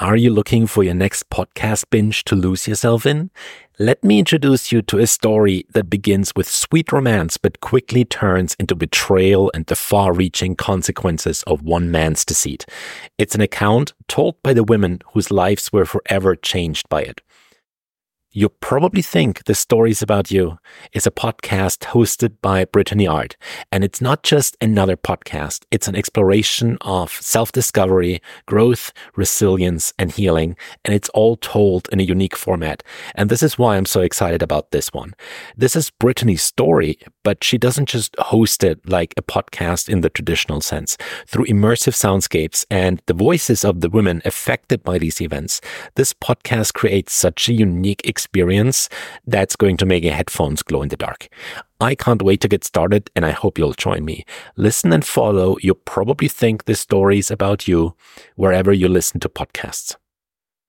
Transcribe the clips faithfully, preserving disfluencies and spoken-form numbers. Are you looking for your next podcast binge to lose yourself in? Let me introduce you to a story that begins with sweet romance but quickly turns into betrayal and the far-reaching consequences of one man's deceit. It's an account told by the women whose lives were forever changed by it. You probably think The Stories About You is a podcast hosted by Brittany Art. And it's not just another podcast. It's an exploration of self-discovery, growth, resilience, and healing. And it's all told in a unique format. And this is why I'm so excited about this one. This is Brittany's story, but she doesn't just host it like a podcast in the traditional sense. Through immersive soundscapes and the voices of the women affected by these events, this podcast creates such a unique experience. experience that's going to make your headphones glow in the dark. I can't wait to get started, and I hope you'll join me. Listen and follow. You probably think The Stories About You wherever you listen to podcasts.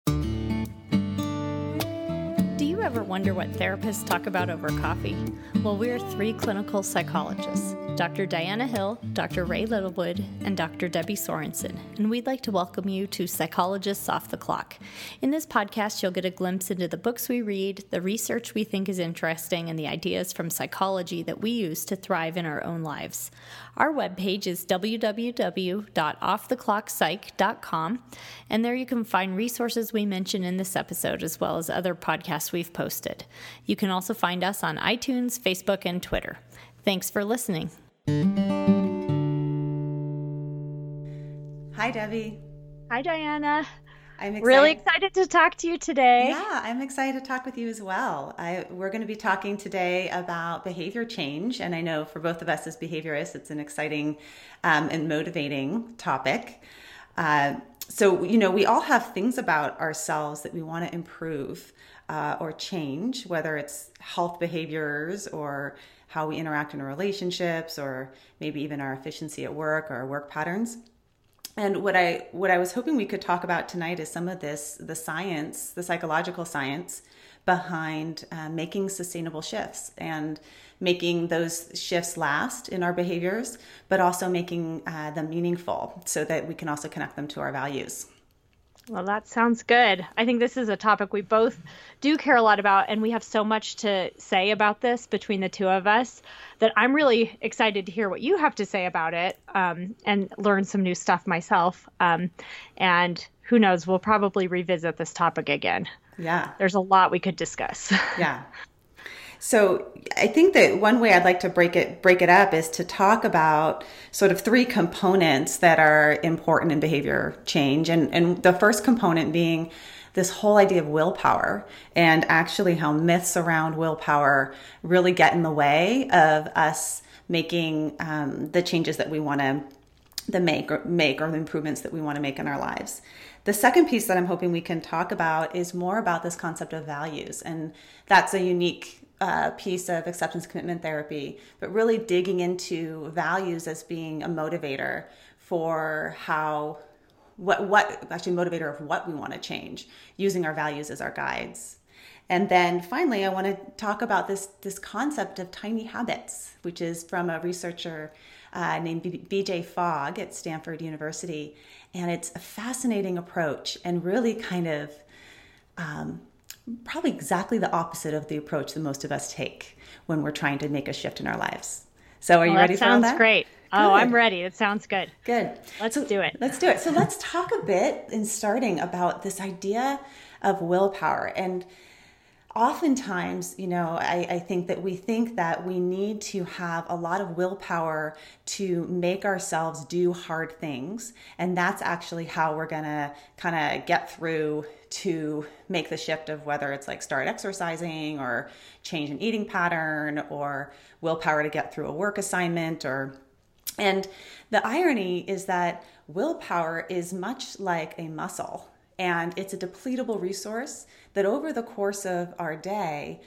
Do you ever wonder what therapists talk about over coffee? Well, we're three clinical psychologists, Doctor Diana Hill, Doctor Ray Littlewood, and Doctor Debbie Sorensen, and we'd like to welcome you to Psychologists Off the Clock. In this podcast, you'll get a glimpse into the books we read, the research we think is interesting, and the ideas from psychology that we use to thrive in our own lives. Our webpage is w w w dot off the clock psych dot com, and there you can find resources we mention in this episode, as well as other podcasts we've posted. You can also find us on iTunes, Facebook, and Twitter. Thanks for listening. Hi, Debbie. Hi, Diana. I'm excited. Really excited to talk to you today. Yeah, I'm excited to talk with you as well. I, we're going to be talking today about behavior change. And I know for both of us as behaviorists, it's an exciting um, and motivating topic. Uh, so, you know, we all have things about ourselves that we want to improve uh, or change, whether it's health behaviors or how we interact in our relationships, or maybe even our efficiency at work or our work patterns. And what I what I was hoping we could talk about tonight is some of this, the science, the psychological science behind uh, making sustainable shifts and making those shifts last in our behaviors, but also making uh, them meaningful so that we can also connect them to our values. Well, that sounds good. I think this is a topic we both do care a lot about, and we have so much to say about this between the two of us that I'm really excited to hear what you have to say about it um, and learn some new stuff myself. Um, and who knows, we'll probably revisit this topic again. Yeah. There's a lot we could discuss. Yeah. So I think that one way I'd like to break it break it up is to talk about sort of three components that are important in behavior change. And, and the first component being this whole idea of willpower, and actually how myths around willpower really get in the way of us making um, the changes that we want to the make or make or the improvements that we want to make in our lives. The second piece that I'm hoping we can talk about is more about this concept of values. And that's a unique Uh, piece of acceptance commitment therapy, but really digging into values as being a motivator for how, what, what actually motivator of what we want to change, using our values as our guides. And then finally, I want to talk about this, this concept of tiny habits, which is from a researcher uh, named B J Fogg at Stanford University. And it's a fascinating approach, and really kind of, um, probably exactly the opposite of the approach that most of us take when we're trying to make a shift in our lives. So are you well, ready for all that? That sounds great. Good. Oh, I'm ready. It sounds good. Good. Let's so, do it. Let's do it. So let's talk a bit in starting about this idea of willpower. And oftentimes, you know, I, I think that we think that we need to have a lot of willpower to make ourselves do hard things. And that's actually how we're going to kind of get through to make the shift of whether it's like start exercising or change an eating pattern or willpower to get through a work assignment. Or, and the irony is that willpower is much like a muscle, and it's a depletable resource that over the course of our day,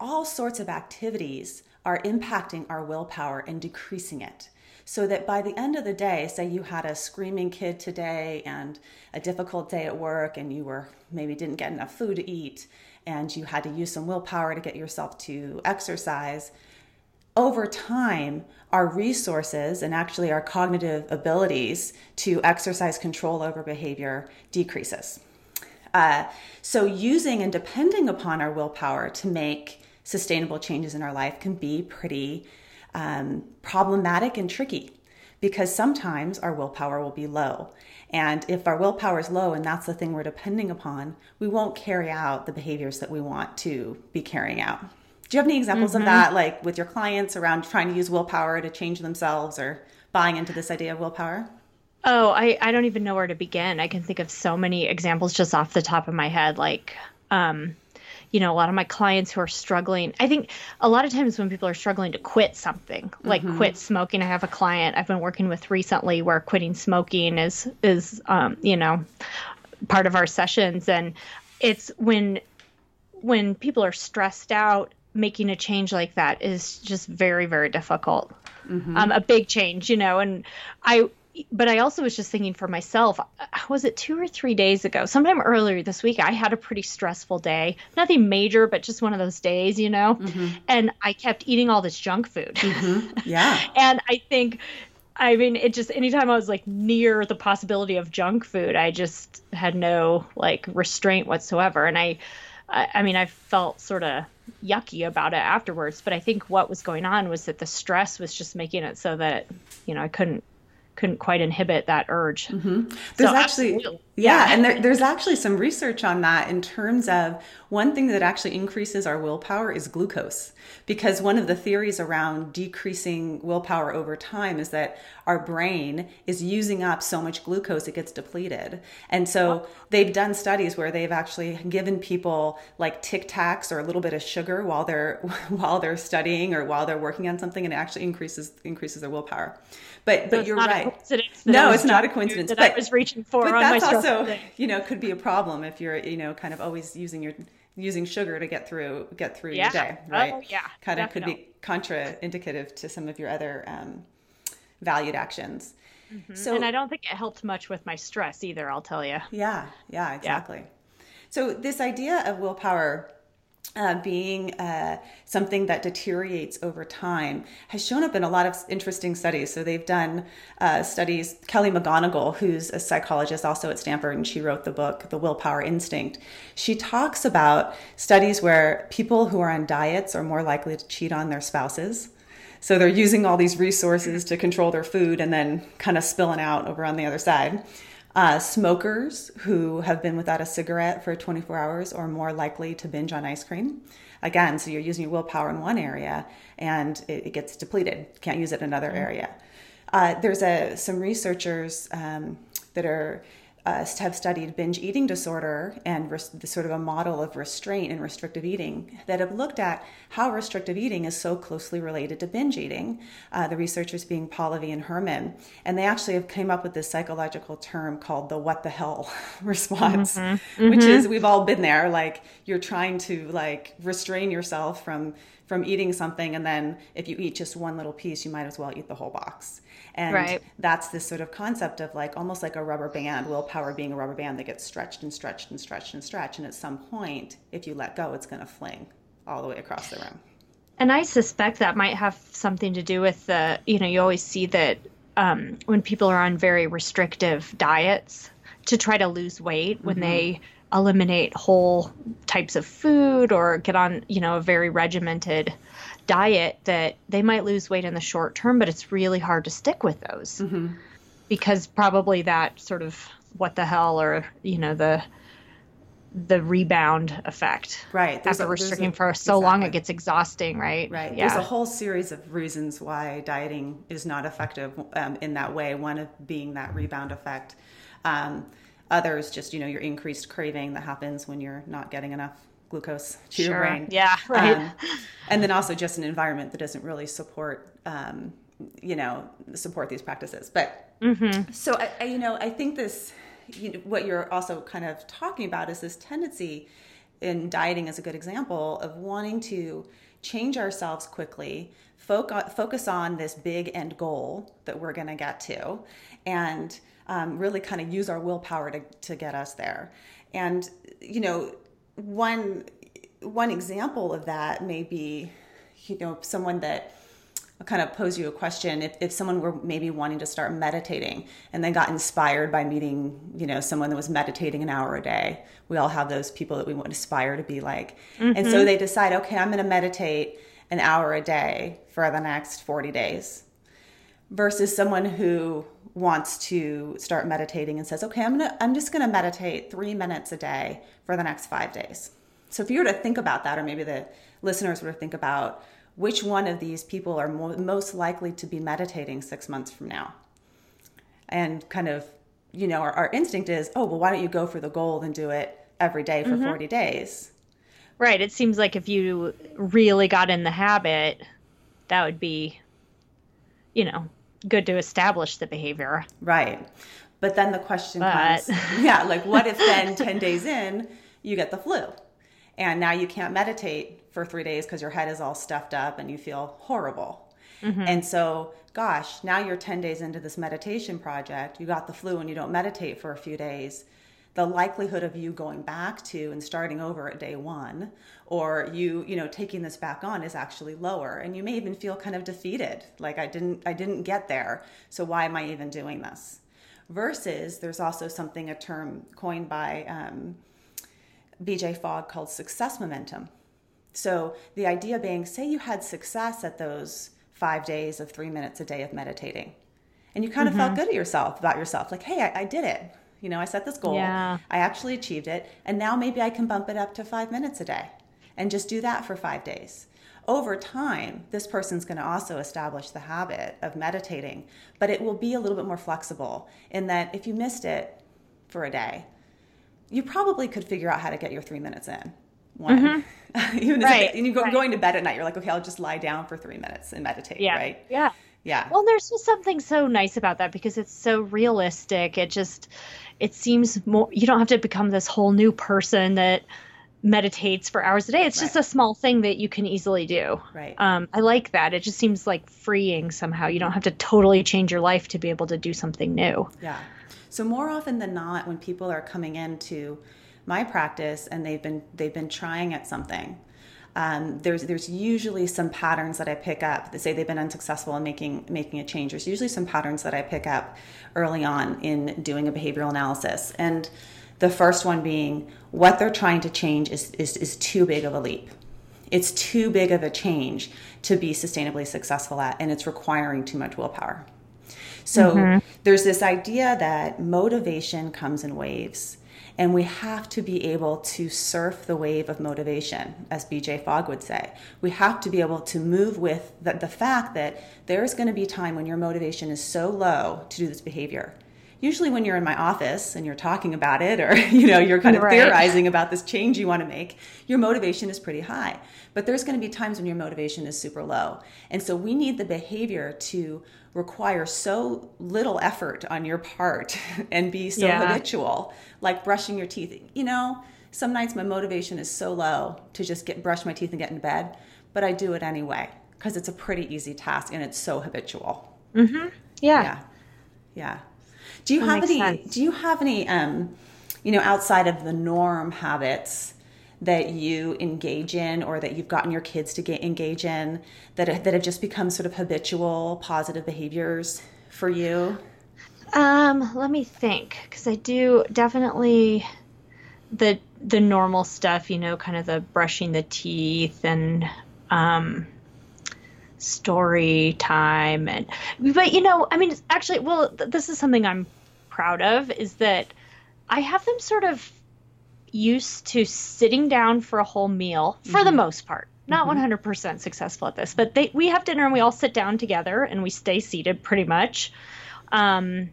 all sorts of activities are impacting our willpower and decreasing it. So that by the end of the day, say you had a screaming kid today and a difficult day at work, and you were maybe didn't get enough food to eat, and you had to use some willpower to get yourself to exercise, over time, our resources and actually our cognitive abilities to exercise control over behavior decreases. Uh, so using and depending upon our willpower to make sustainable changes in our life can be pretty um, problematic and tricky, because sometimes our willpower will be low. And if our willpower is low and that's the thing we're depending upon, we won't carry out the behaviors that we want to be carrying out. Do you have any examples mm-hmm. of that, like with your clients around trying to use willpower to change themselves or buying into this idea of willpower? Oh, I, I don't even know where to begin. I can think of so many examples just off the top of my head. Like, um, you know, a lot of my clients who are struggling, I think a lot of times when people are struggling to quit something, like mm-hmm. quit smoking, I have a client I've been working with recently where quitting smoking is, is um, you know, part of our sessions. And it's when, when people are stressed out, making a change like that is just very, very difficult. Mm-hmm. Um, a big change, you know, and I, but I also was just thinking for myself, was it two or three days ago, sometime earlier this week, I had a pretty stressful day, nothing major, but just one of those days, you know, mm-hmm. and I kept eating all this junk food. Mm-hmm. Yeah. And I think, I mean, it just, anytime I was like near the possibility of junk food, I just had no like restraint whatsoever. And I, I, I mean, I felt sort of yucky about it afterwards, but I think what was going on was that the stress was just making it so that, you know, I couldn't couldn't quite inhibit that urge. Mm-hmm. There's so, actually, absolutely. yeah, and there, there's actually some research on that in terms of one thing that actually increases our willpower is glucose, because one of the theories around decreasing willpower over time is that our brain is using up so much glucose, it gets depleted. And so they've done studies where they've actually given people like Tic Tacs or a little bit of sugar while they're, while they're studying or while they're working on something, and it actually increases, increases their willpower. But, but so you're right. No, it's not a coincidence that but, I was reaching for. But on that's my also, today. you know, could be a problem if you're, you know, kind of always using your using sugar to get through get through yeah. your day, right? Oh, yeah, kind of could be contraindicative to some of your other um, valued actions. Mm-hmm. So, and I don't think it helped much with my stress either. I'll tell you. Yeah, yeah, exactly. Yeah. So this idea of willpower Uh, being uh, something that deteriorates over time has shown up in a lot of interesting studies. So they've done uh, studies. Kelly McGonigal, who's a psychologist also at Stanford, and she wrote the book, The Willpower Instinct. She talks about studies where people who are on diets are more likely to cheat on their spouses. So they're using all these resources to control their food and then kind of spilling out over on the other side. Uh, smokers who have been without a cigarette for twenty-four hours are more likely to binge on ice cream. Again, so you're using your willpower in one area and it, it gets depleted. Can't use it in another area. Uh, there's a, some researchers um, that are uh, have studied binge eating disorder and res- the sort of a model of restraint and restrictive eating that have looked at how restrictive eating is so closely related to binge eating, uh, the researchers being Polivy and Herman. And they actually have came up with this psychological term called the what the hell response, mm-hmm. Mm-hmm. which is we've all been there. Like you're trying to like restrain yourself from from eating something. And then if you eat just one little piece, you might as well eat the whole box. And right. that's this sort of concept of like, almost like a rubber band, willpower being a rubber band that gets stretched and stretched and stretched and stretched. And at some point, if you let go, it's going to fling all the way across the room. And I suspect that might have something to do with the, you know, you always see that um, when people are on very restrictive diets to try to lose weight when mm-hmm. they eliminate whole types of food or get on, you know, a very regimented diet, that they might lose weight in the short term, but it's really hard to stick with those mm-hmm. because probably that sort of what the hell or, you know, the the rebound effect. Right. After restricting for so exactly. long, it gets exhausting, right? Right. Yeah. There's a whole series of reasons why dieting is not effective um, in that way. One of being that rebound effect. Um, Others, just, you know, your increased craving that happens when you're not getting enough glucose to sure. your brain. Yeah, right. Um, and then also just an environment that doesn't really support, um, you know, support these practices. But mm-hmm. so, I, I, you know, I think this, you know, what you're also kind of talking about is this tendency in dieting as a good example of wanting to change ourselves quickly, foc- focus on this big end goal that we're going to get to, and Um, really kind of use our willpower to, to get us there. And, you know, one, one example of that may be, you know, someone that I'll kind of pose you a question. If, if someone were maybe wanting to start meditating and then got inspired by meeting, you know, someone that was meditating an hour a day, we all have those people that we want to aspire to be like. Mm-hmm. And so they decide, okay, I'm going to meditate an hour a day for the next forty days versus someone who wants to start meditating and says, okay, I'm gonna, I'm just going to meditate three minutes a day for the next five days. So if you were to think about that, or maybe the listeners were to think about which one of these people are mo- most likely to be meditating six months from now. And kind of, you know, our, our instinct is, oh, well, why don't you go for the goal and do it every day for mm-hmm. forty days? Right. It seems like if you really got in the habit, that would be, you know, good to establish the behavior. Right. But then the question but... comes, yeah, like what if then ten days in, you get the flu? And now you can't meditate for three days because your head is all stuffed up and you feel horrible. Mm-hmm. And so, gosh, now you're ten days into this meditation project. You got the flu and you don't meditate for a few days. The likelihood of you going back to and starting over at day one, or you, you know, taking this back on is actually lower. And you may even feel kind of defeated. Like I didn't, I didn't get there. So why am I even doing this? Versus there's also something, a term coined by, um, B J Fogg called success momentum. So the idea being, say you had success at those five days of three minutes a day of meditating, and you kind of mm-hmm. felt good at yourself about yourself. Like, hey, I, I did it. You know, I set this goal. Yeah. I actually achieved it. And now maybe I can bump it up to five minutes a day and just do that for five days. Over time, this person's going to also establish the habit of meditating, but it will be a little bit more flexible in that if you missed it for a day, you probably could figure out how to get your three minutes in. One. Mm-hmm. Even right. if, and you go, right. going to bed at night, you're like, okay, I'll just lie down for three minutes and meditate, yeah. right? Yeah. Yeah. Well, there's just something so nice about that because it's so realistic. It just, it seems more, you don't have to become this whole new person that meditates for hours a day. It's right. just a small thing that you can easily do. Right. Um, I like that. It just seems like freeing somehow. You don't have to totally change your life to be able to do something new. Yeah. So more often than not, when people are coming into my practice and they've been they've been trying at something, um, there's there's usually some patterns that I pick up that say they've been unsuccessful in making making a change. There's usually some patterns that I pick up early on in doing a behavioral analysis. And the first one being what they're trying to change is is, is too big of a leap. It's too big of a change to be sustainably successful at, and it's requiring too much willpower. So mm-hmm. there's this idea that motivation comes in waves, and we have to be able to surf the wave of motivation, as B J Fogg would say. We have to be able to move with the, the fact that there's going to be time when your motivation is so low to do this behavior. Usually when you're in my office and you're talking about it, or you know, you're kind of right. theorizing about this change you want to make, your motivation is pretty high. But there's going to be times when your motivation is super low. And so we need the behavior to require so little effort on your part and be so yeah. habitual, like brushing your teeth. You know, some nights my motivation is so low to just get brush my teeth and get in bed, but I do it anyway because it's a pretty easy task and it's so habitual. Mm-hmm. Yeah. Yeah. Yeah. Do you that have any, sense. do you have any, um, you know, outside of the norm habits that you engage in or that you've gotten your kids to get, engage in that, that have just become sort of habitual positive behaviors for you? Um, let me think. Cause I do definitely the, the normal stuff, you know, kind of the brushing the teeth and, um, story time. And but you know, I mean, actually, well, th- this is something I'm proud of, is that I have them sort of used to sitting down for a whole meal for mm-hmm. the most part. Not mm-hmm. one hundred percent successful at this, but they we have dinner and we all sit down together and we stay seated pretty much. Um,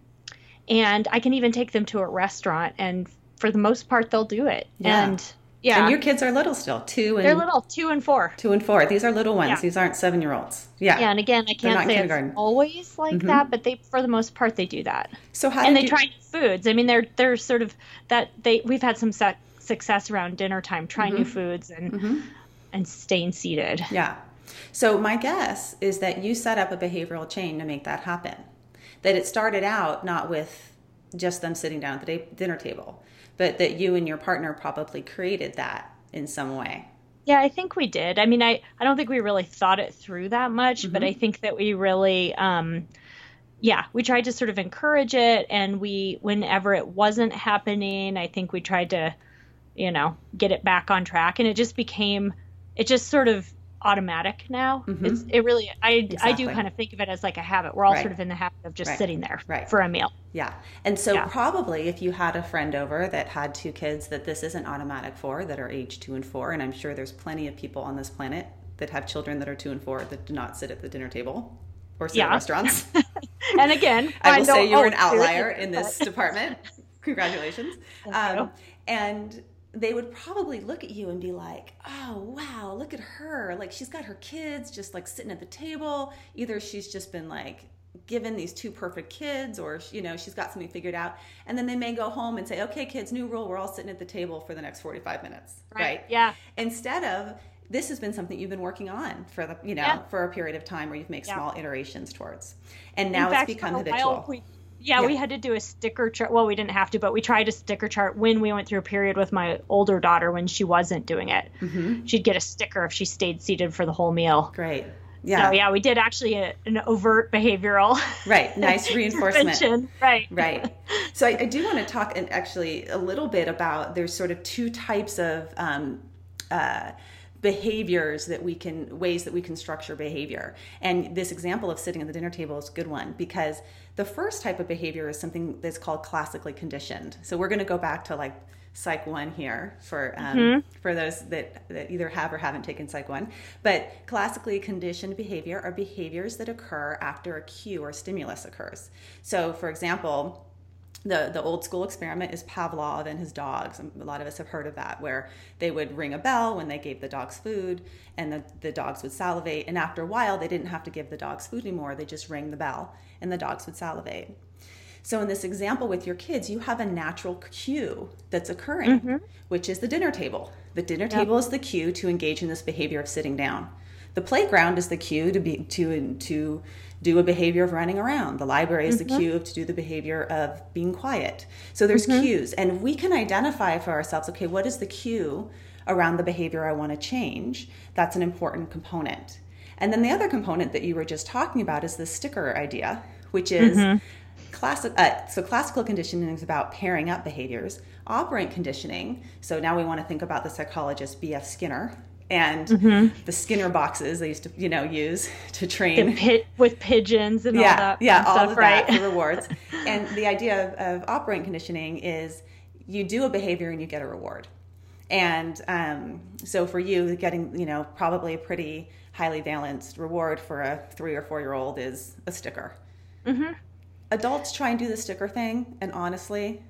and I can even take them to a restaurant, and for the most part they'll do it. Yeah. And yeah. And your kids are little still, two and... They're little, two and four. Two and four. These are little ones. Yeah. These aren't seven-year-olds. Yeah. Yeah, and again, I can't say it's always like mm-hmm. that, but they, for the most part, they do that. So how And they you... try foods. I mean, they're they're sort of... that they We've had some su- success around dinner time, trying mm-hmm. new foods and mm-hmm. and staying seated. Yeah. So my guess is that you set up a behavioral chain to make that happen. That it started out not with just them sitting down at the day, dinner table, but that you and your partner probably created that in some way. Yeah, I think we did. I mean, I, I don't think we really thought it through that much, mm-hmm. but I think that we really, um, yeah, we tried to sort of encourage it. And we, whenever it wasn't happening, I think we tried to, you know, get it back on track. And it just became, it just sort of automatic now. Mm-hmm. It's, it really, I, exactly. I do kind of think of it as like a habit. We're all right. sort of in the habit of just right. sitting there right. for a meal. Yeah. And so yeah. probably if you had a friend over that had two kids that this isn't automatic for, that are age two and four, and I'm sure there's plenty of people on this planet that have children that are two and four that do not sit at the dinner table or sit yeah. at restaurants. And again, I will I say you're an outlier in this department. Congratulations. Um, and they would probably look at you and be like, oh, wow, look at her. Like, she's got her kids just like sitting at the table. Either she's just been like given these two perfect kids, or, you know, she's got something figured out. And then they may go home and say, okay, kids, new rule. We're all sitting at the table for the next forty-five minutes. Right. right? Yeah. Instead of, this has been something you've been working on for the, you know, yeah. for a period of time where you've made yeah. small iterations towards. And now fact, it's become habitual. We- Yeah, yeah, we had to do a sticker chart. Well, we didn't have to, but we tried a sticker chart when we went through a period with my older daughter when she wasn't doing it. Mm-hmm. She'd get a sticker if she stayed seated for the whole meal. Great. Yeah. So, yeah, we did actually a, an overt behavioral. Right. Nice reinforcement. Right. Right. So I, I do want to talk and actually a little bit about there's sort of two types of um, uh, behaviors that we can, ways that we can structure behavior. And this example of sitting at the dinner table is a good one because the first type of behavior is something that's called classically conditioned. So we're going to go back to like psych one here for um, mm-hmm. for those that, that either have or haven't taken psych one. But classically conditioned behavior are behaviors that occur after a cue or stimulus occurs. So for example, the the old school experiment is Pavlov and his dogs. A lot of us have heard of that, where they would ring a bell when they gave the dogs food, and the, the dogs would salivate. And after a while, they didn't have to give the dogs food anymore. They just rang the bell, and the dogs would salivate. So in this example with your kids, you have a natural cue that's occurring, mm-hmm. which is the dinner table. The dinner yep. table is the cue to engage in this behavior of sitting down. The playground is the cue to be to to do a behavior of running around. The library is mm-hmm. the cue to do the behavior of being quiet. So there's mm-hmm. cues, and we can identify for ourselves, okay, what is the cue around the behavior I want to change? That's an important component. And then the other component that you were just talking about is the sticker idea, which is mm-hmm. classic. Uh, so classical conditioning is about pairing up behaviors. Operant conditioning, so now we want to think about the psychologist B F Skinner. And mm-hmm. the Skinner boxes they used to, you know, use to train pit, with pigeons and yeah, all that. Yeah, all stuff, of that, right? The rewards. And the idea of, of operant conditioning is you do a behavior and you get a reward. And um, so for you, getting, you know, probably a pretty highly balanced reward for a three or four year old is a sticker. Mm-hmm. Adults try and do the sticker thing, and honestly,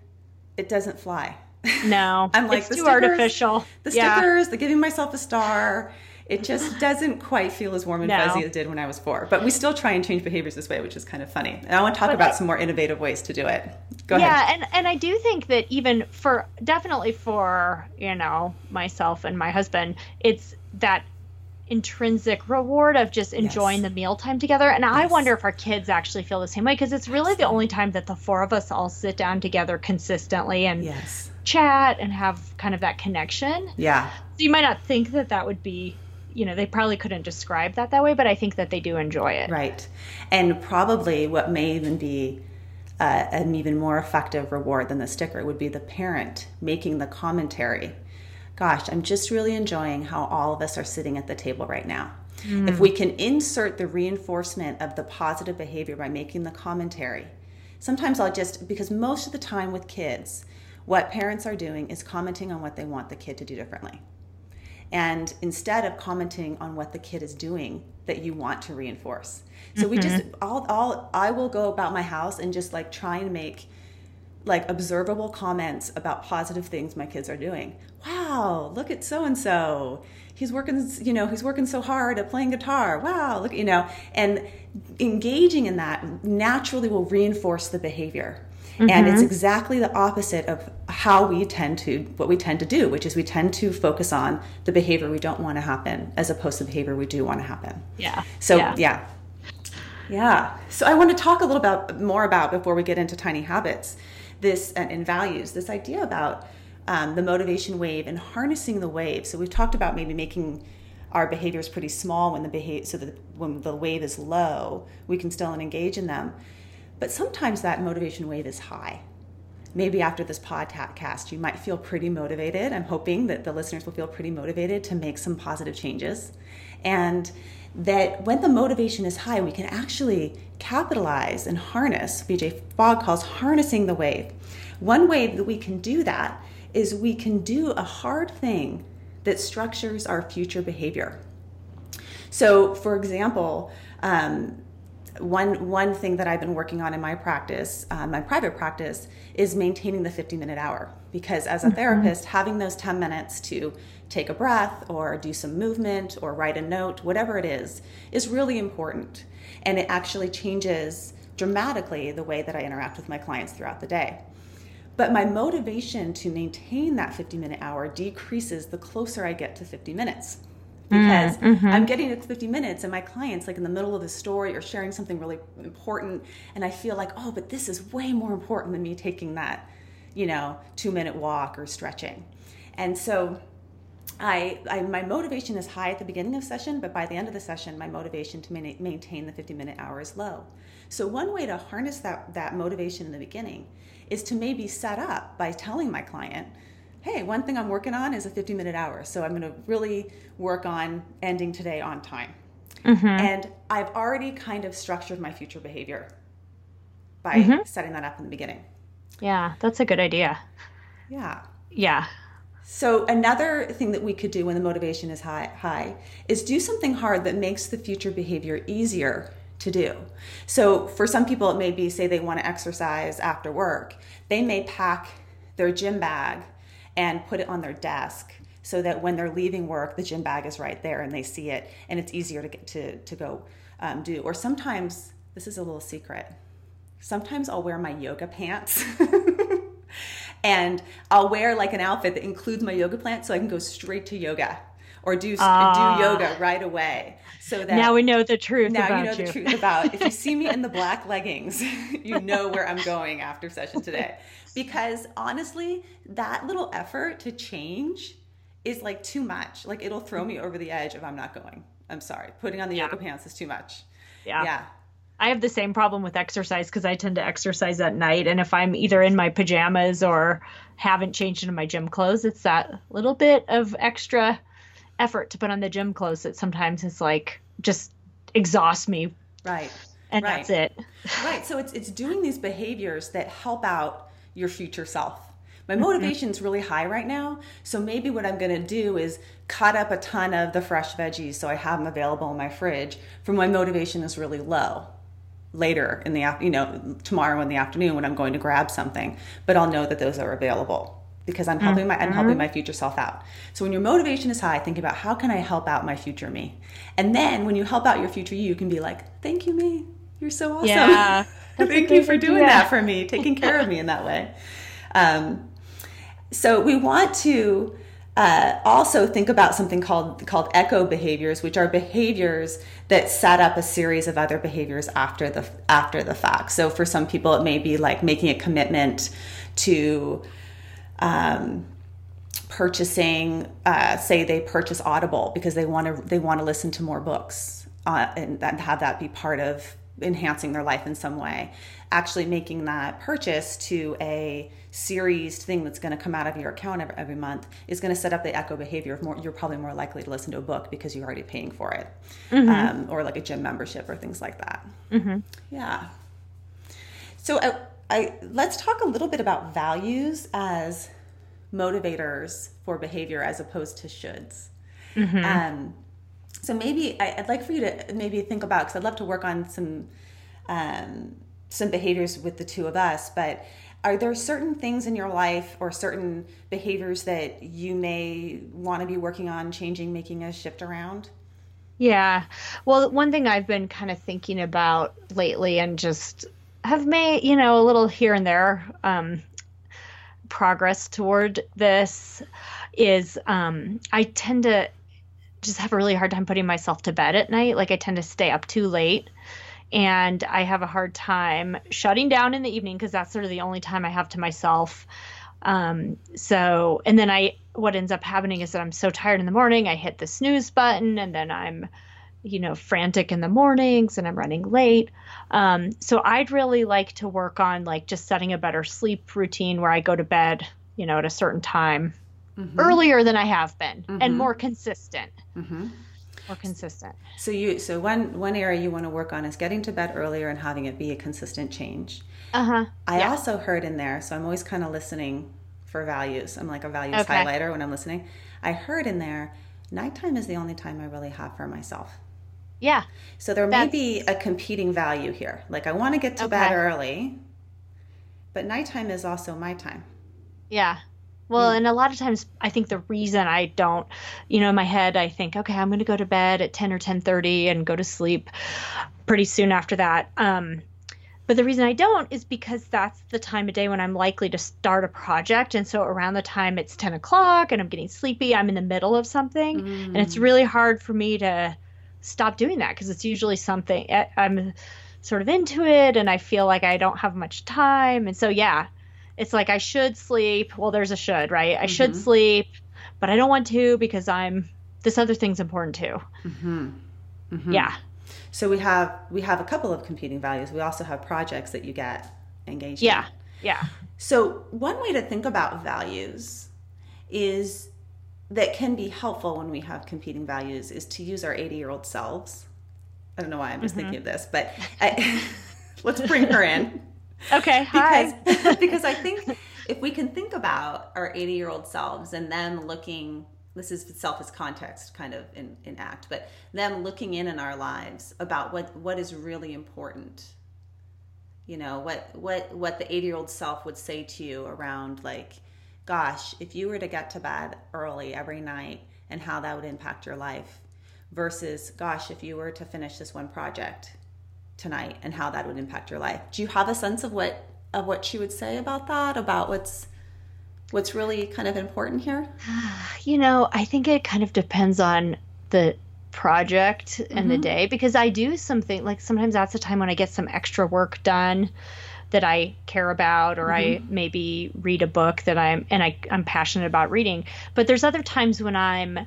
it doesn't fly. No, I'm like, it's the too stickers, artificial. The stickers, yeah. the giving myself a star. It just doesn't quite feel as warm and no. fuzzy as it did when I was four. But we still try and change behaviors this way, which is kind of funny. And I want to talk but about I, some more innovative ways to do it. Go yeah, ahead. Yeah, and, and I do think that even for, definitely for, you know, myself and my husband, it's that intrinsic reward of just enjoying yes. the mealtime together. And yes. I wonder if our kids actually feel the same way, because it's really Absolutely. The only time that the four of us all sit down together consistently and yes. chat and have kind of that connection. Yeah. So you might not think that that would be, you know, they probably couldn't describe that that way, but I think that they do enjoy it. Right. And probably what may even be uh, an even more effective reward than the sticker would be the parent making the commentary. Gosh, I'm just really enjoying how all of us are sitting at the table right now. Mm. If we can insert the reinforcement of the positive behavior by making the commentary, sometimes I'll just, because most of the time with kids, what parents are doing is commenting on what they want the kid to do differently. And instead of commenting on what the kid is doing that you want to reinforce. So mm-hmm. we just, all, all, I will go about my house and just like try and make like observable comments about positive things my kids are doing. Wow, look at so-and-so. He's working, you know, he's working so hard at playing guitar. Wow, look, you know, and engaging in that naturally will reinforce the behavior. Mm-hmm. And it's exactly the opposite of how we tend to, what we tend to do, which is we tend to focus on the behavior we don't want to happen as opposed to the behavior we do want to happen. Yeah. So, yeah. yeah. Yeah. So I want to talk a little bit more about, before we get into tiny habits, this and, and values, this idea about um, the motivation wave and harnessing the wave. So we've talked about maybe making our behaviors pretty small when the behavior, so that when the wave is low, we can still engage in them. But sometimes that motivation wave is high. Maybe after this podcast, you might feel pretty motivated. I'm hoping that the listeners will feel pretty motivated to make some positive changes. And that when the motivation is high, we can actually capitalize and harness, B J Fogg calls harnessing the wave. One way that we can do that is we can do a hard thing that structures our future behavior. So, for example, um, One one thing that I've been working on in my practice, uh, my private practice, is maintaining the fifty-minute hour. Because as a mm-hmm. therapist, having those ten minutes to take a breath or do some movement or write a note, whatever it is, is really important. And it actually changes dramatically the way that I interact with my clients throughout the day. But my motivation to maintain that fifty-minute hour decreases the closer I get to fifty minutes. Because mm-hmm. I'm getting to fifty minutes and my client's like in the middle of the story or sharing something really important. And I feel like, oh, but this is way more important than me taking that, you know, two minute walk or stretching. And so I, I my motivation is high at the beginning of session, but by the end of the session, my motivation to man- maintain the fifty minute hour is low. So one way to harness that, that motivation in the beginning is to maybe set up by telling my client, hey, one thing I'm working on is a fifty-minute hour, so I'm going to really work on ending today on time. Mm-hmm. And I've already kind of structured my future behavior by mm-hmm. setting that up in the beginning. Yeah, that's a good idea. Yeah. Yeah. So another thing that we could do when the motivation is high, high is do something hard that makes the future behavior easier to do. So for some people, it may be, say they want to exercise after work. They may pack their gym bag and put it on their desk so that when they're leaving work, the gym bag is right there and they see it and it's easier to get to, to go um, do. Or sometimes, this is a little secret, sometimes I'll wear my yoga pants and I'll wear like an outfit that includes my yoga pants so I can go straight to yoga or do, uh, do yoga right away. So that now we know the truth now about you. Now you know the truth about, if you see me in the black leggings, you know where I'm going after session today. Because honestly, that little effort to change is like too much. Like it'll throw me over the edge if I'm not going. I'm sorry. Putting on the yeah. yoga pants is too much. Yeah. Yeah. I have the same problem with exercise because I tend to exercise at night. And if I'm either in my pajamas or haven't changed into my gym clothes, it's that little bit of extra effort to put on the gym clothes that sometimes is like, just exhausts me. Right. And right. that's it. Right. So it's it's doing these behaviors that help out your future self. My motivation's mm-hmm. really high right now, so maybe what I'm going to do is cut up a ton of the fresh veggies so I have them available in my fridge for my motivation is really low later in the afternoon, you know, tomorrow in the afternoon when I'm going to grab something, but I'll know that those are available because I'm helping mm-hmm. my I'm helping my future self out. So when your motivation is high, think about how can I help out my future me? And then when you help out your future you, you can be like, "Thank you, me. You're so awesome." Yeah. Thank you for doing that for me, taking care of me in that way. Um, so we want to uh, also think about something called called echo behaviors, which are behaviors that set up a series of other behaviors after the after the fact. So for some people, it may be like making a commitment to um, purchasing. Uh, say they purchase Audible because they want to they want to listen to more books uh, and that, have that be part of enhancing their life in some way, actually making that purchase to a series thing that's going to come out of your account every, every month is going to set up the echo behavior of more, you're probably more likely to listen to a book because you're already paying for it, mm-hmm. um, or like a gym membership or things like that. Mm-hmm. Yeah. So uh, I let's talk a little bit about values as motivators for behavior as opposed to shoulds. Mm-hmm. Um, So maybe I'd like for you to maybe think about, because I'd love to work on some um, some behaviors with the two of us, but are there certain things in your life or certain behaviors that you may want to be working on changing, making a shift around? Yeah. Well, one thing I've been kind of thinking about lately and just have made, you know, a little here and there um, progress toward this is um, I tend to just have a really hard time putting myself to bed at night. Like I tend to stay up too late and I have a hard time shutting down in the evening because that's sort of the only time I have to myself. Um, so, and then I, what ends up happening is that I'm so tired in the morning, I hit the snooze button, and then I'm, you know, frantic in the mornings and I'm running late. Um, so I'd really like to work on like just setting a better sleep routine where I go to bed, you know, at a certain time mm-hmm. earlier than I have been mm-hmm. and more consistent, mm-hmm. more consistent. So you, so one, one area you want to work on is getting to bed earlier and having it be a consistent change. Uh-huh. I yeah. also heard in there, so I'm always kind of listening for values. I'm like a values okay. highlighter when I'm listening. I heard in there, nighttime is the only time I really have for myself. Yeah. So there may be a competing value here. Like I want to get to okay. bed early, but nighttime is also my time. Yeah. Well, mm. and a lot of times I think the reason I don't, you know, in my head, I think, okay, I'm going to go to bed at ten or ten thirty and go to sleep pretty soon after that. Um, but the reason I don't is because that's the time of day when I'm likely to start a project. And so around the time it's ten o'clock and I'm getting sleepy, I'm in the middle of something. Mm. And it's really hard for me to stop doing that because it's usually something I'm sort of into it and I feel like I don't have much time. And so, yeah, it's like I should sleep. Well, there's a should, right? I mm-hmm. should sleep, but I don't want to because I'm this other thing's important too. Mm-hmm. Mm-hmm. Yeah. So we have we have a couple of competing values. We also have projects that you get engaged yeah. in. Yeah. Yeah. So one way to think about values is that can be helpful when we have competing values is to use our eighty-year-old selves. I don't know why I'm just mm-hmm. thinking of this, but I, let's bring her in. Okay, because, hi. Because I think if we can think about our eighty-year-old selves and them looking, this is self as context kind of in, in act, but them looking in in our lives about what, what is really important, you know, what, what, what the eighty-year-old self would say to you around like, gosh, if you were to get to bed early every night and how that would impact your life versus, gosh, if you were to finish this one project tonight and how that would impact your life. Do you have a sense of what of what she would say about that, about what's what's really kind of important here? You know, I think it kind of depends on the project and mm-hmm. the day, because I do something like sometimes that's the time when I get some extra work done that I care about, or mm-hmm. I maybe read a book that I'm, and I, I'm passionate about reading. But there's other times when I'm,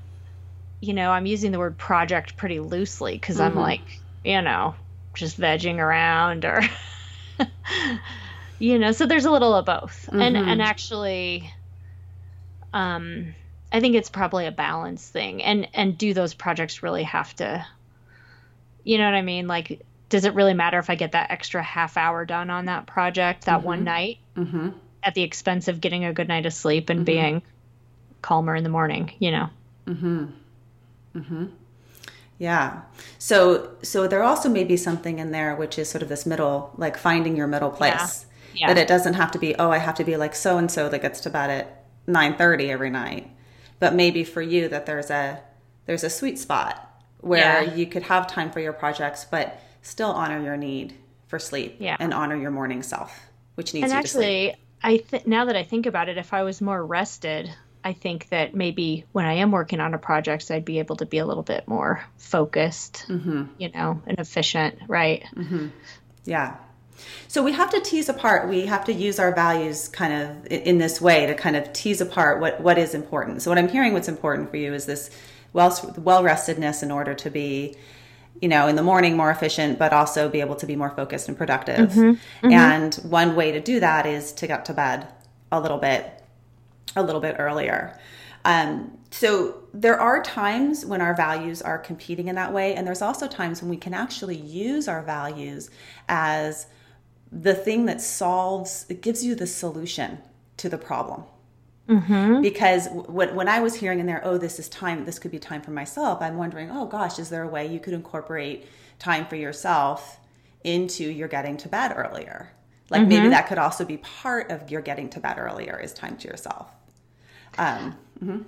you know, I'm using the word project pretty loosely because mm-hmm. I'm like, you know, just vegging around or, you know, so there's a little of both. Mm-hmm. And, and actually, um, I think it's probably a balance thing. And, and do those projects really have to, you know what I mean? Like, does it really matter if I get that extra half hour done on that project that mm-hmm. one night mm-hmm. at the expense of getting a good night of sleep and mm-hmm. being calmer in the morning, you know? Mm-hmm. Mm-hmm. Yeah. So, so there also may be something in there, which is sort of this middle, like finding your middle place, yeah. Yeah. that it doesn't have to be, oh, I have to be like so-and-so that gets to bed at nine thirty every night. But maybe for you that there's a, there's a sweet spot where yeah. you could have time for your projects, but still honor your need for sleep yeah. and honor your morning self, which needs and you actually, to sleep. And actually, I th- now that I think about it, if I was more rested, I think that maybe when I am working on a project, I'd be able to be a little bit more focused, mm-hmm. you know, and efficient, right? Mm-hmm. Yeah. So we have to tease apart. We have to use our values kind of in this way to kind of tease apart what, what is important. So what I'm hearing what's important for you is this well, well-restedness in order to be, you know, in the morning more efficient, but also be able to be more focused and productive. Mm-hmm. Mm-hmm. And one way to do that is to get to bed a little bit, a little bit earlier. Um, so there are times when our values are competing in that way. And there's also times when we can actually use our values as the thing that solves, it gives you the solution to the problem. Mm-hmm. Because when, when I was hearing in there, oh, this is time, this could be time for myself, I'm wondering, oh gosh, is there a way you could incorporate time for yourself into your getting to bed earlier? Like mm-hmm. maybe that could also be part of your getting to bed earlier is time to yourself. Um, mm-hmm.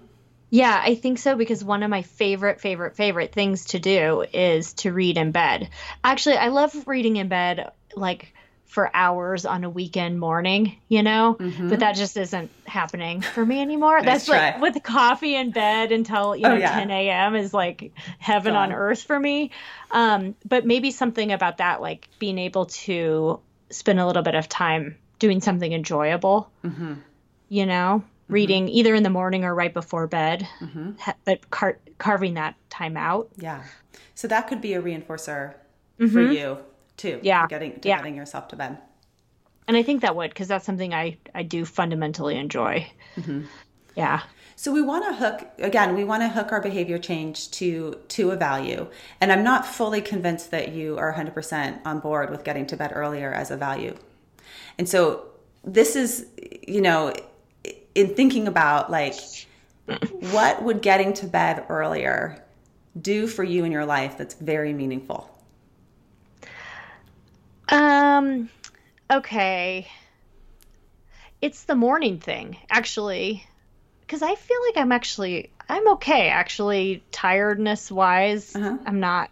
Yeah, I think so, because one of my favorite, favorite, favorite things to do is to read in bed. Actually, I love reading in bed, like for hours on a weekend morning, you know, mm-hmm. but that just isn't happening for me anymore. That's try. Like with coffee in bed until, you oh, know, yeah. ten a.m. is like heaven on earth for me. Um, but maybe something about that, like being able to spend a little bit of time doing something enjoyable, mm-hmm. you know, mm-hmm. reading either in the morning or right before bed, mm-hmm. ha- but car- carving that time out. Yeah. So that could be a reinforcer mm-hmm. for you too. Yeah. Getting, to yeah. getting yourself to bed. And I think that would, because that's something I, I do fundamentally enjoy. Mm-hmm. Yeah. So we want to hook, again, we want to hook our behavior change to to a value. And I'm not fully convinced that you are one hundred percent on board with getting to bed earlier as a value. And so this is, you know, in thinking about, like, what would getting to bed earlier do for you in your life that's very meaningful? Um. Okay. It's the morning thing, actually. Because I feel like I'm actually, I'm okay, actually, tiredness-wise, uh-huh. I'm not.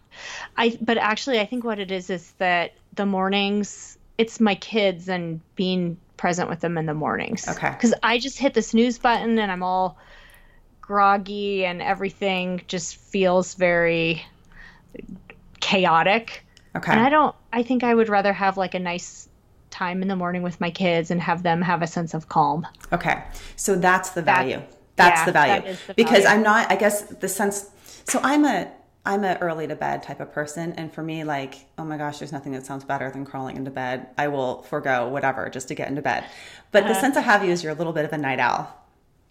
I But actually, I think what it is is that the mornings, it's my kids and being present with them in the mornings. Okay. Because I just hit the snooze button and I'm all groggy and everything just feels very chaotic. Okay. And I don't, I think I would rather have like a nice time in the morning with my kids and have them have a sense of calm. Okay. So that's the value. That, that's yeah, the value. That is the because value. I'm not, I guess the sense, so I'm a, I'm an early to bed type of person. And for me, like, oh my gosh, there's nothing that sounds better than crawling into bed. I will forego whatever just to get into bed. But uh, the sense I have you is you're a little bit of a night owl.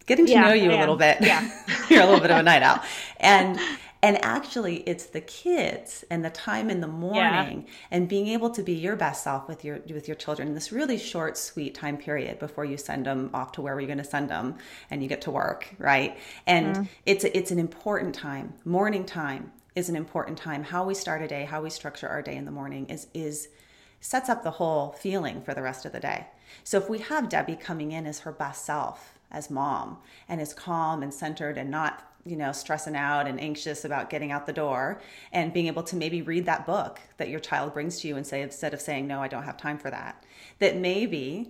Getting to yeah, know you I a am. little bit. Yeah. You're a little bit of a night owl. And And actually, it's the kids and the time in the morning yeah. and being able to be your best self with your with your children in this really short, sweet time period before you send them off to wherever you're going to send them and you get to work, right? And mm. it's it's an important time. Morning time is an important time. How we start a day, how we structure our day in the morning is is sets up the whole feeling for the rest of the day. So if we have Debbie coming in as her best self, as mom, and is calm and centered and not, you know, stressing out and anxious about getting out the door, and being able to maybe read that book that your child brings to you and say, instead of saying, no, I don't have time for that, that maybe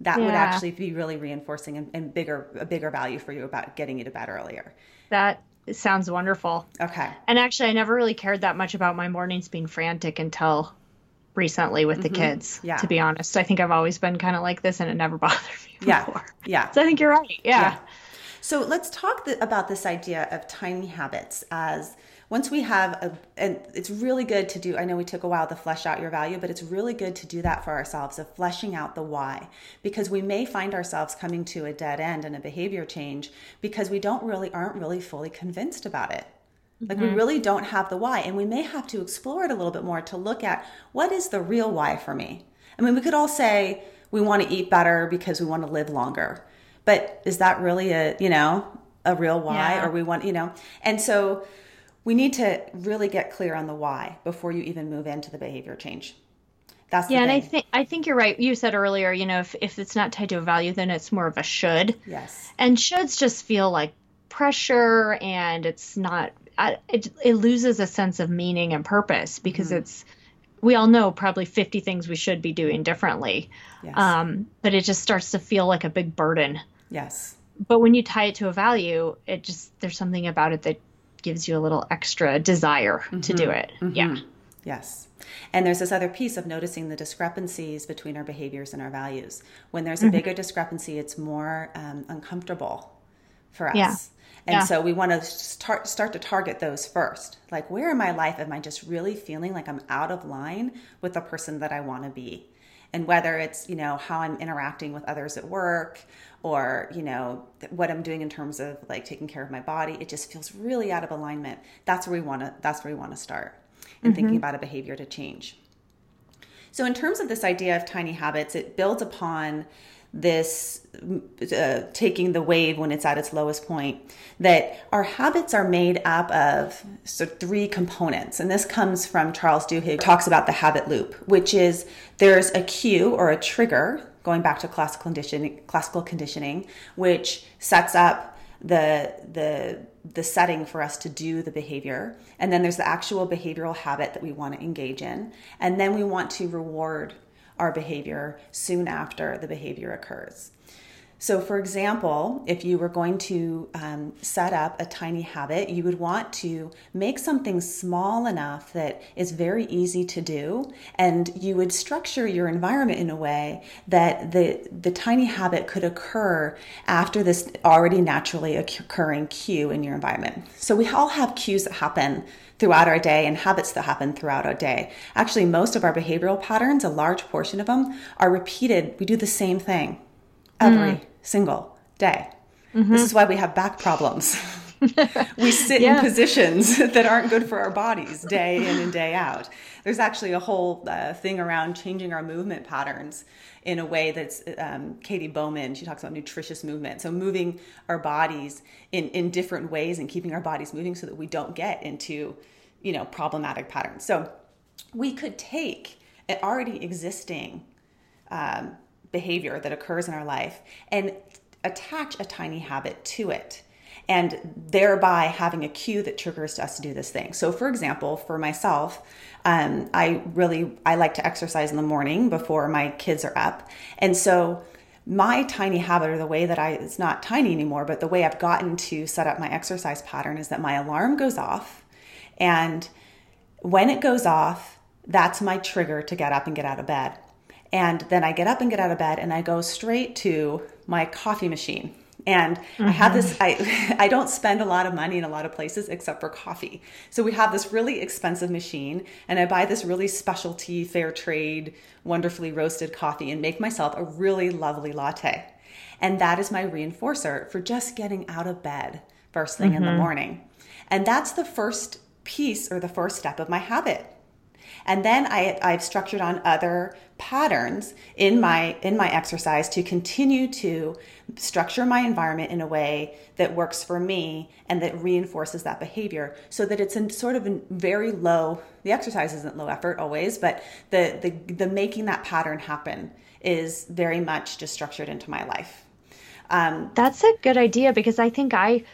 that yeah. would actually be really reinforcing and, and bigger, a bigger value for you about getting you to bed earlier. That sounds wonderful. Okay. And actually, I never really cared that much about my mornings being frantic until recently with the mm-hmm. kids, yeah. to be honest. I think I've always been kind of like this and it never bothered me yeah. before. Yeah. So I think you're right. Yeah. yeah. So let's talk th- about this idea of tiny habits as once we have a, and it's really good to do, I know we took a while to flesh out your value, but it's really good to do that for ourselves of fleshing out the why, because we may find ourselves coming to a dead end and a behavior change because we don't really, aren't really fully convinced about it. Like mm-hmm. we really don't have the why, and we may have to explore it a little bit more to look at what is the real why for me. I mean, we could all say we want to eat better because we want to live longer. But is that really a, you know, a real why yeah. or we want, you know, and so we need to really get clear on the why before you even move into the behavior change. That's the yeah. thing. And I think, I think you're right. You said earlier, you know, if, if it's not tied to a value, then it's more of a should. Yes. And shoulds just feel like pressure, and it's not, it, it loses a sense of meaning and purpose because mm-hmm. it's, we all know probably fifty things we should be doing differently. Yes. Um, but it just starts to feel like a big burden. Yes. But when you tie it to a value, it just, there's something about it that gives you a little extra desire mm-hmm. to do it. Mm-hmm. Yeah. Yes. And there's this other piece of noticing the discrepancies between our behaviors and our values. When there's a mm-hmm. bigger discrepancy, it's more um, uncomfortable for us. Yeah. And yeah. so we want to start start to target those first. Like, where in my life am I just really feeling like I'm out of line with the person that I want to be? And whether it's, you know, how I'm interacting with others at work, or, you know, what I'm doing in terms of like taking care of my body, it just feels really out of alignment. That's where we want to, that's where we want to start in mm-hmm. thinking about a behavior to change. So in terms of this idea of tiny habits, it builds upon this uh, taking the wave when it's at its lowest point, that our habits are made up of so three components. And this comes from Charles Duhigg, who talks about the habit loop, which is there's a cue or a trigger, going back to classical conditioning, classical conditioning, which sets up the the the setting for us to do the behavior. And then there's the actual behavioral habit that we want to engage in. And then we want to reward our behavior soon after the behavior occurs. So for example, if you were going to um, set up a tiny habit, you would want to make something small enough that is very easy to do, and you would structure your environment in a way that the, the tiny habit could occur after this already naturally occurring cue in your environment. So we all have cues that happen throughout our day and habits that happen throughout our day. Actually, most of our behavioral patterns, a large portion of them, are repeated. We do the same thing every mm. single day. Mm-hmm. This is why we have back problems. We sit yeah. in positions that aren't good for our bodies day in and day out. There's actually a whole uh, thing around changing our movement patterns in a way that's um, Katie Bowman, she talks about nutritious movement. So moving our bodies in, in different ways and keeping our bodies moving so that we don't get into, you know, problematic patterns. So we could take an already existing um, behavior that occurs in our life and attach a tiny habit to it, and thereby having a cue that triggers us to do this thing. So for example, for myself, um, I really, I like to exercise in the morning before my kids are up. And so my tiny habit, or the way that I, it's not tiny anymore, but the way I've gotten to set up my exercise pattern, is that my alarm goes off. And when it goes off, that's my trigger to get up and get out of bed. And then I get up and get out of bed and I go straight to my coffee machine. And mm-hmm. I have this, I I don't spend a lot of money in a lot of places except for coffee. So we have this really expensive machine, and I buy this really specialty, fair trade, wonderfully roasted coffee and make myself a really lovely latte. And that is my reinforcer for just getting out of bed first thing mm-hmm. in the morning. And that's the first piece, or the first step of my habit. And then I, I've structured on other patterns in my in my exercise to continue to structure my environment in a way that works for me and that reinforces that behavior, so that it's in sort of a very low, the exercise isn't low effort always, but the, the, the making that pattern happen is very much just structured into my life. Um, That's a good idea, because I think I...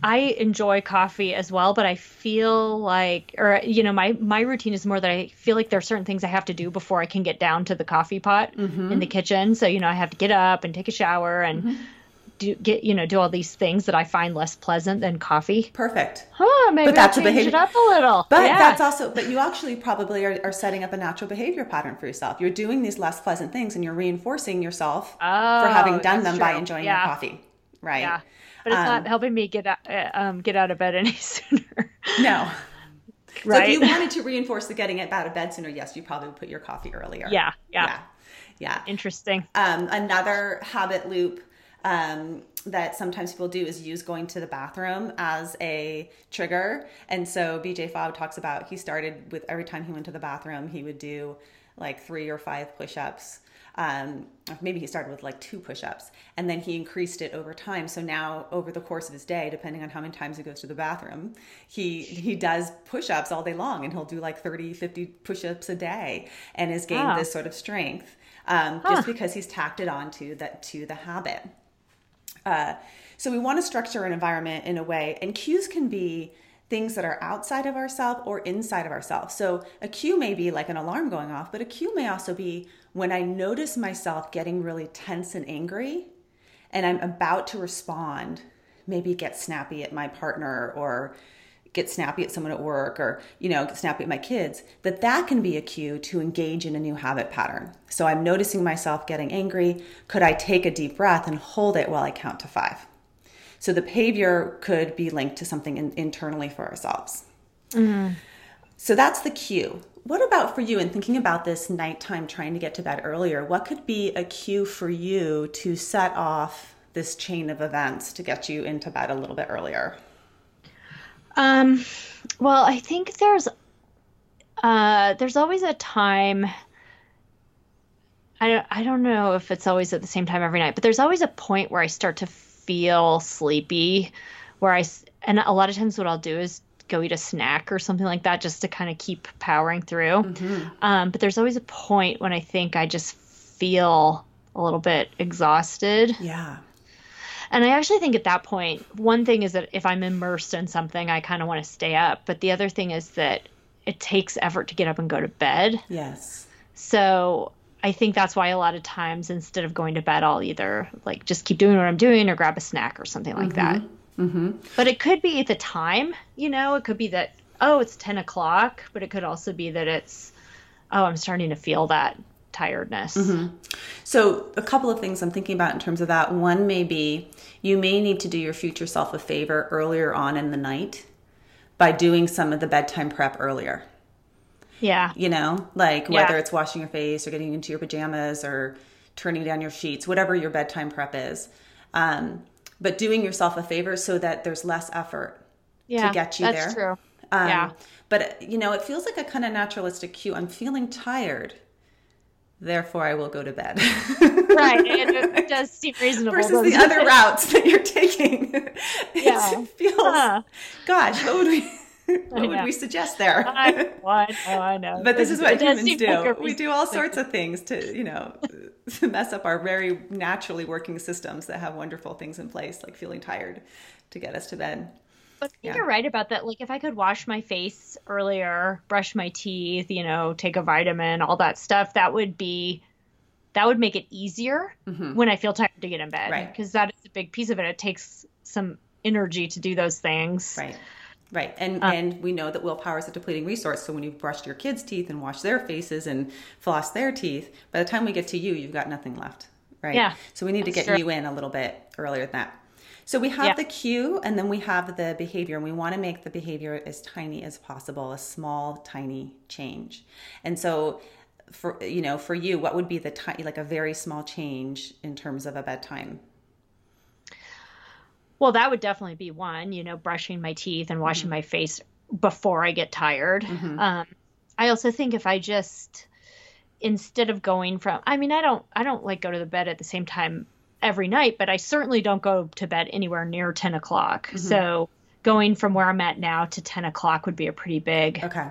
I enjoy coffee as well, but I feel like, or, you know, my, my routine is more that I feel like there are certain things I have to do before I can get down to the coffee pot mm-hmm. in the kitchen. So, you know, I have to get up and take a shower and mm-hmm. do get, you know, do all these things that I find less pleasant than coffee. Perfect. Huh, maybe I'll change it up a little. But yeah. that's also, but you actually probably are, are setting up a natural behavior pattern for yourself. You're doing these less pleasant things and you're reinforcing yourself oh, for having done them true. by enjoying yeah. your coffee. Right. Yeah. But it's um, not helping me get out, uh, um, get out of bed any sooner. No. Right. So if you wanted to reinforce the getting out of bed sooner, yes, you probably would put your coffee earlier. Yeah. Yeah. Yeah. yeah. Interesting. Um, another habit loop um, that sometimes people do is use going to the bathroom as a trigger. And so B J Fogg talks about, he started with every time he went to the bathroom, he would do like three or five push-ups. Um, maybe he started with like two push-ups, and then he increased it over time. So now over the course of his day, depending on how many times he goes to the bathroom, he, he does push-ups all day long, and he'll do like thirty, fifty push-ups a day, and has gained ah. this sort of strength, um, huh. just because he's tacked it on to that, to the habit. Uh, so we want to structure an environment in a way, and cues can be things that are outside of ourselves or inside of ourselves. So a cue may be like an alarm going off, but a cue may also be when I notice myself getting really tense and angry and I'm about to respond, maybe get snappy at my partner or get snappy at someone at work, or, you know, get snappy at my kids, that that can be a cue to engage in a new habit pattern. So I'm noticing myself getting angry. Could I take a deep breath and hold it while I count to five? So the behavior could be linked to something in, internally for ourselves. Mm-hmm. So that's the cue. What about for you, in thinking about this nighttime, trying to get to bed earlier, what could be a cue for you to set off this chain of events to get you into bed a little bit earlier? Um, well, I think there's uh, there's always a time. I don't, I don't know if it's always at the same time every night, but there's always a point where I start to feel sleepy, where I, and a lot of times what I'll do is go eat a snack or something like that, just to kind of keep powering through. Mm-hmm. Um, but there's always a point when I think I just feel a little bit exhausted. Yeah. And I actually think at that point, one thing is that if I'm immersed in something, I kind of want to stay up. But the other thing is that it takes effort to get up and go to bed. Yes. So I think that's why a lot of times instead of going to bed, I'll either like just keep doing what I'm doing or grab a snack or something like mm-hmm. that. Mm-hmm. But it could be at the time, you know, it could be that, oh, it's ten o'clock, but it could also be that it's, oh, I'm starting to feel that tiredness. Mm-hmm. So a couple of things I'm thinking about in terms of that. One may be you may need to do your future self a favor earlier on in the night by doing some of the bedtime prep earlier. Yeah. You know, like whether yeah. it's washing your face or getting into your pajamas or turning down your sheets, whatever your bedtime prep is. Um, but doing yourself a favor so that there's less effort yeah, to get you that's there. That's true. Um, yeah. But, you know, it feels like a kind of naturalistic cue. I'm feeling tired. Therefore, I will go to bed. Right. It, it does seem reasonable. Versus the other routes that you're taking. Yeah. It feels, huh. gosh, what would we... What would we suggest there? I, well, I know, I know. But this is what humans do. We do all sorts of things to, you know, to mess up our very naturally working systems that have wonderful things in place, like feeling tired to get us to bed. But I think yeah. you're right about that. Like if I could wash my face earlier, brush my teeth, you know, take a vitamin, all that stuff, that would be, that would make it easier mm-hmm. when I feel tired to get in bed. Right. Because that is a big piece of it. It takes some energy to do those things. Right. Right. And um, and we know that willpower is a depleting resource. So when you've brushed your kids' teeth and washed their faces and flossed their teeth, by the time we get to you, you've got nothing left. Right. Yeah. So we need to get true. you in a little bit earlier than that. So we have yeah. the cue and then we have the behavior, and we want to make the behavior as tiny as possible, a small, tiny change. And so for, you know, for you, what would be the tiny, like a very small change in terms of a bedtime? Well, that would definitely be one, you know, brushing my teeth and washing mm-hmm. my face before I get tired. Mm-hmm. Um, I also think if I just, instead of going from, I mean, I don't, I don't like go to the bed at the same time every night, but I certainly don't go to bed anywhere near ten o'clock. Mm-hmm. So going from where I'm at now to ten o'clock would be a pretty big. Okay.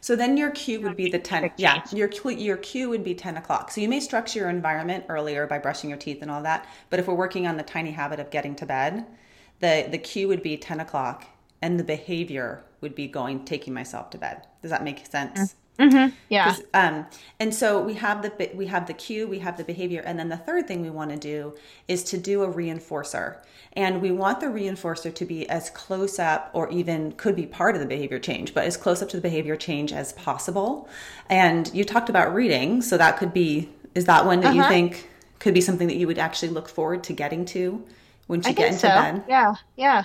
So then your cue would be the ten. Yeah, your your cue would be ten o'clock. So you may structure your environment earlier by brushing your teeth and all that. But if we're working on the tiny habit of getting to bed, the the cue would be ten o'clock, and the behavior would be going taking myself to bed. Does that make sense? Mm-hmm. Yeah. Um, and so we have the we have the cue, we have the behavior, and then the third thing we want to do is to do a reinforcer, and we want the reinforcer to be as close up, or even could be part of the behavior change, but as close up to the behavior change as possible. And you talked about reading, so that could be is that one that uh-huh. you think could be something that you would actually look forward to getting to once you I get into so. bed? Yeah, yeah.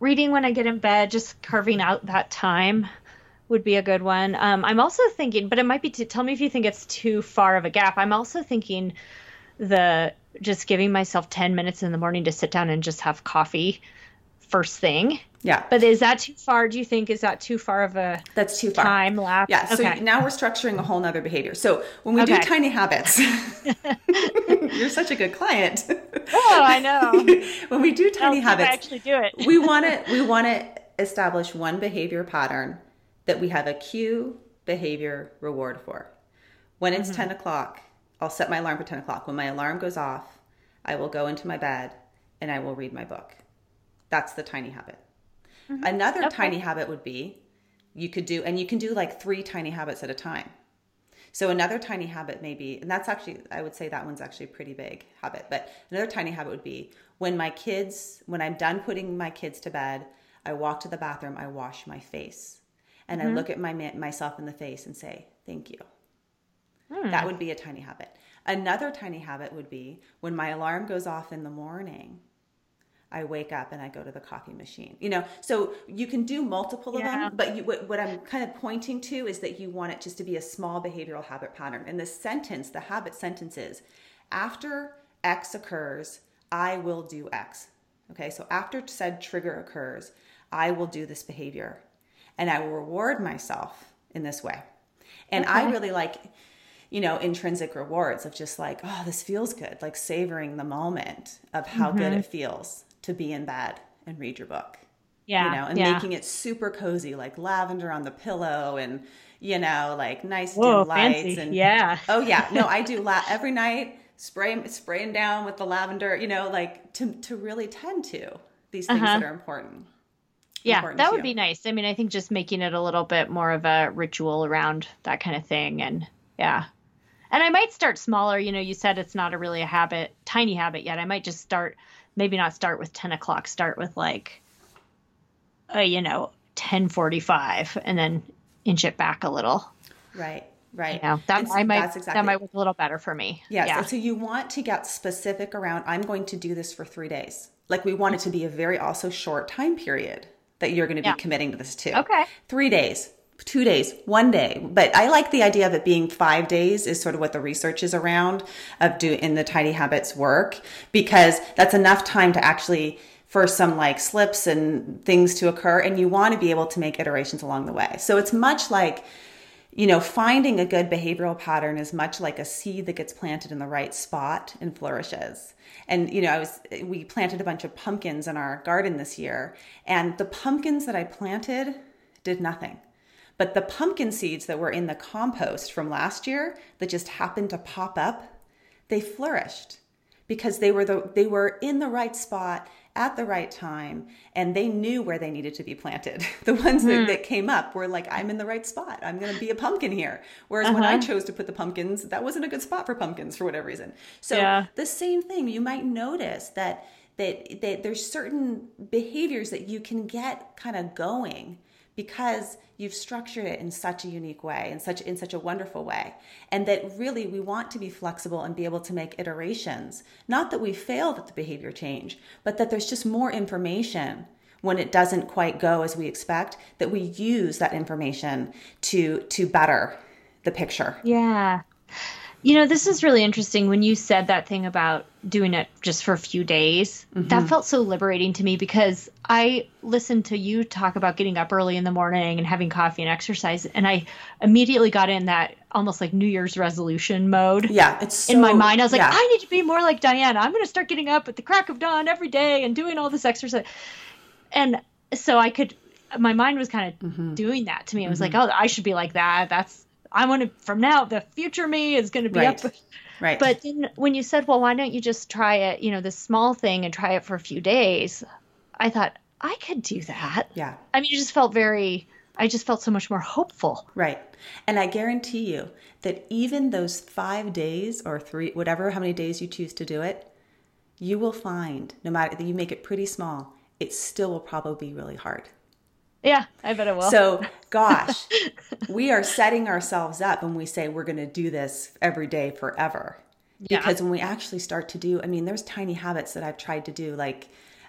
Reading when I get in bed, just carving out that time would be a good one. Um, I'm also thinking, but it might be to tell me if you think it's too far of a gap. I'm also thinking the just giving myself ten minutes in the morning to sit down and just have coffee first thing. Yeah. But is that too far? Do you think, is that too far of a That's too far. time lapse? Yeah. So okay. now we're structuring a whole nother behavior. So when we okay. do tiny habits, you're such a good client. Oh, I know. When we do tiny I'll habits, actually do it. we want to, we want to establish one behavior pattern that we have a cue, behavior, reward for. When it's mm-hmm. ten o'clock, I'll set my alarm for ten o'clock. When my alarm goes off, I will go into my bed and I will read my book. That's the tiny habit. Mm-hmm. Another okay. tiny habit would be you could do, and you can do like three tiny habits at a time. So another tiny habit may be, and that's actually, I would say that one's actually a pretty big habit, but another tiny habit would be when my kids, when I'm done putting my kids to bed, I walk to the bathroom, I wash my face. And mm-hmm. I look at my myself in the face and say, thank you. Mm. That would be a tiny habit. Another tiny habit would be when my alarm goes off in the morning, I wake up and I go to the coffee machine. You know, so you can do multiple yeah. of them, but you, what, what I'm kind of pointing to is that you want it just to be a small behavioral habit pattern. And the sentence, the habit sentence is, after X occurs, I will do X. Okay, so after said trigger occurs, I will do this behavior. And I will reward myself in this way. And okay. I really like, you know, intrinsic rewards of just like, oh, this feels good. Like savoring the moment of how mm-hmm. good it feels to be in bed and read your book. Yeah. You know, and yeah. making it super cozy, like lavender on the pillow and, you know, like nice Whoa, dim lights. Fancy. And yeah. Oh yeah. No, I do la- every night, spray, spraying down with the lavender, you know, like to, to really tend to these things uh-huh. that are important. Yeah, that would be nice. I mean, I think just making it a little bit more of a ritual around that kind of thing. And yeah. And I might start smaller. You know, you said it's not a really a habit, tiny habit yet. I might just start, maybe not start with ten o'clock, start with like, uh, you know, ten forty-five and then inch it back a little. Right. Right. You know, that, so I might, exactly. that might work a little better for me. Yes. Yeah. So you want to get specific around, I'm going to do this for three days. Like we want it to be a very also short time period that you're going to be yeah. committing to this too. Okay. Three days, two days, one day. But I like the idea of it being five days is sort of what the research is around of do in the tiny habits work, because that's enough time to actually for some like slips and things to occur. And you want to be able to make iterations along the way. So it's much like, you know, finding a good behavioral pattern is much like a seed that gets planted in the right spot and flourishes. And, you know, I was, we planted a bunch of pumpkins in our garden this year, and the pumpkins that I planted did nothing. But the pumpkin seeds that were in the compost from last year that just happened to pop up, they flourished because they were the, they were in the right spot at the right time, and they knew where they needed to be planted. The ones that, mm. that came up were like, I'm in the right spot. I'm going to be a pumpkin here. Whereas uh-huh. when I chose to put the pumpkins, that wasn't a good spot for pumpkins for whatever reason. So yeah. the same thing, you might notice that, that that there's certain behaviors that you can get kind of going because you've structured it in such a unique way, in such in such a wonderful way. And that really we want to be flexible and be able to make iterations. Not that we failed at the behavior change, but that there's just more information when it doesn't quite go as we expect, that we use that information to to better the picture. Yeah. You know, this is really interesting when you said that thing about doing it just for a few days. Mm-hmm. That felt so liberating to me because I listened to you talk about getting up early in the morning and having coffee and exercise. And I immediately got in that almost like New Year's resolution mode. Yeah, it's so, in my mind. I was like, yeah. I need to be more like Diana. I'm going to start getting up at the crack of dawn every day and doing all this exercise. And so I could, my mind was kind of mm-hmm. doing that to me. It was mm-hmm. like, oh, I should be like that. That's, I want to, from now, the future me is going to be right. up. Right. But then when you said, well, why don't you just try it, you know, this small thing and try it for a few days? I thought I could do that. Yeah. I mean, it just felt very, I just felt so much more hopeful. Right. And I guarantee you that even those five days or three, whatever, how many days you choose to do it, you will find no matter that you make it pretty small, it still will probably be really hard. Yeah, I bet it will. So, gosh, we are setting ourselves up when we say we're going to do this every day forever. Yeah. Because when we actually start to do, I mean, there's tiny habits that I've tried to do. Like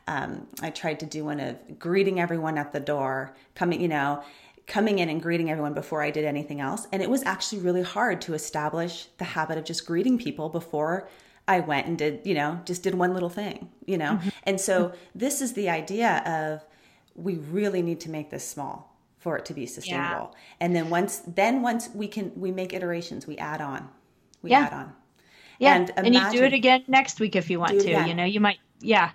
um, I tried to do one of greeting everyone at the door, coming, you know, coming in and greeting everyone before I did anything else. And it was actually really hard to establish the habit of just greeting people before I went and did, you know, just did one little thing, you know. Mm-hmm. And so this is the idea of, we really need to make this small for it to be sustainable. Yeah. And then once, then once we can, we make iterations, we add on, we yeah. add on. Yeah. And, imagine, and you do it again next week if you want to, again. You know, you might, yeah,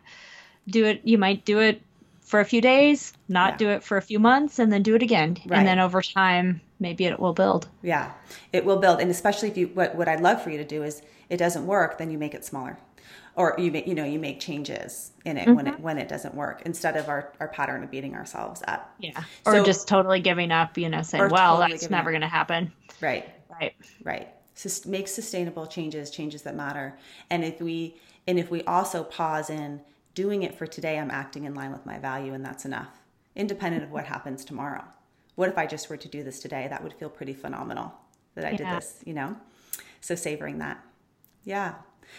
do it. You might do it for a few days, not yeah. do it for a few months, and then do it again. Right. And then over time, maybe it will build. Yeah, it will build. And especially if you, what, what I'd love for you to do is it doesn't work, then you make it smaller. Or you make, you know, you make changes in it mm-hmm. when it when it doesn't work, instead of our, our pattern of beating ourselves up. Yeah. Or so, just totally giving up, you know, saying, well, totally that's never going to happen. Right. Right. Right. So make sustainable changes, changes that matter. And if we and if we also pause in doing it for today, I'm acting in line with my value, and that's enough, independent of what happens tomorrow. What if I just were to do this today? That would feel pretty phenomenal that I yeah. did this, you know? So savoring that. Yeah.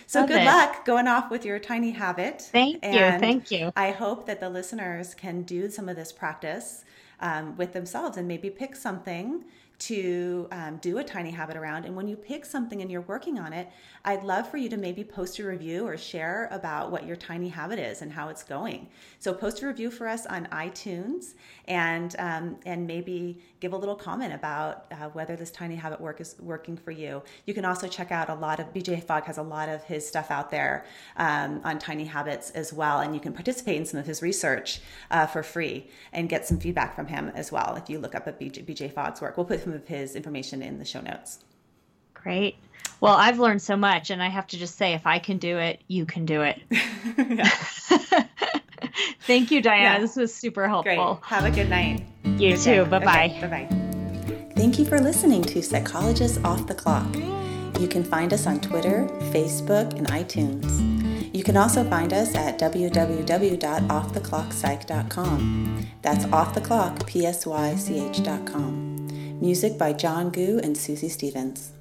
So Love good it. luck going off with your tiny habit. Thank and you. Thank you. I hope that the listeners can do some of this practice um, with themselves and maybe pick something to um, do a tiny habit around. And when you pick something and you're working on it, I'd love for you to maybe post a review or share about what your tiny habit is and how it's going. So post a review for us on iTunes, and um, and maybe give a little comment about uh, whether this tiny habit work is working for you. You can also check out a lot of, B J Fogg has a lot of his stuff out there um, on tiny habits as well. And you can participate in some of his research uh, for free and get some feedback from him as well. If you look up at B J, B J Fogg's work, we'll put some of his information in the show notes. Great. Well, I've learned so much, and I have to just say, if I can do it, you can do it. Thank you, Diana. Yeah. This was super helpful. Great. Have a good night. You good too. Day. Bye-bye. Okay. Bye-bye. Thank you for listening to Psychologists Off the Clock. You can find us on Twitter, Facebook, and iTunes. You can also find us at w w w dot off the clock psych dot com. That's off the clock psych dot com. Music by John Gu and Susie Stevens.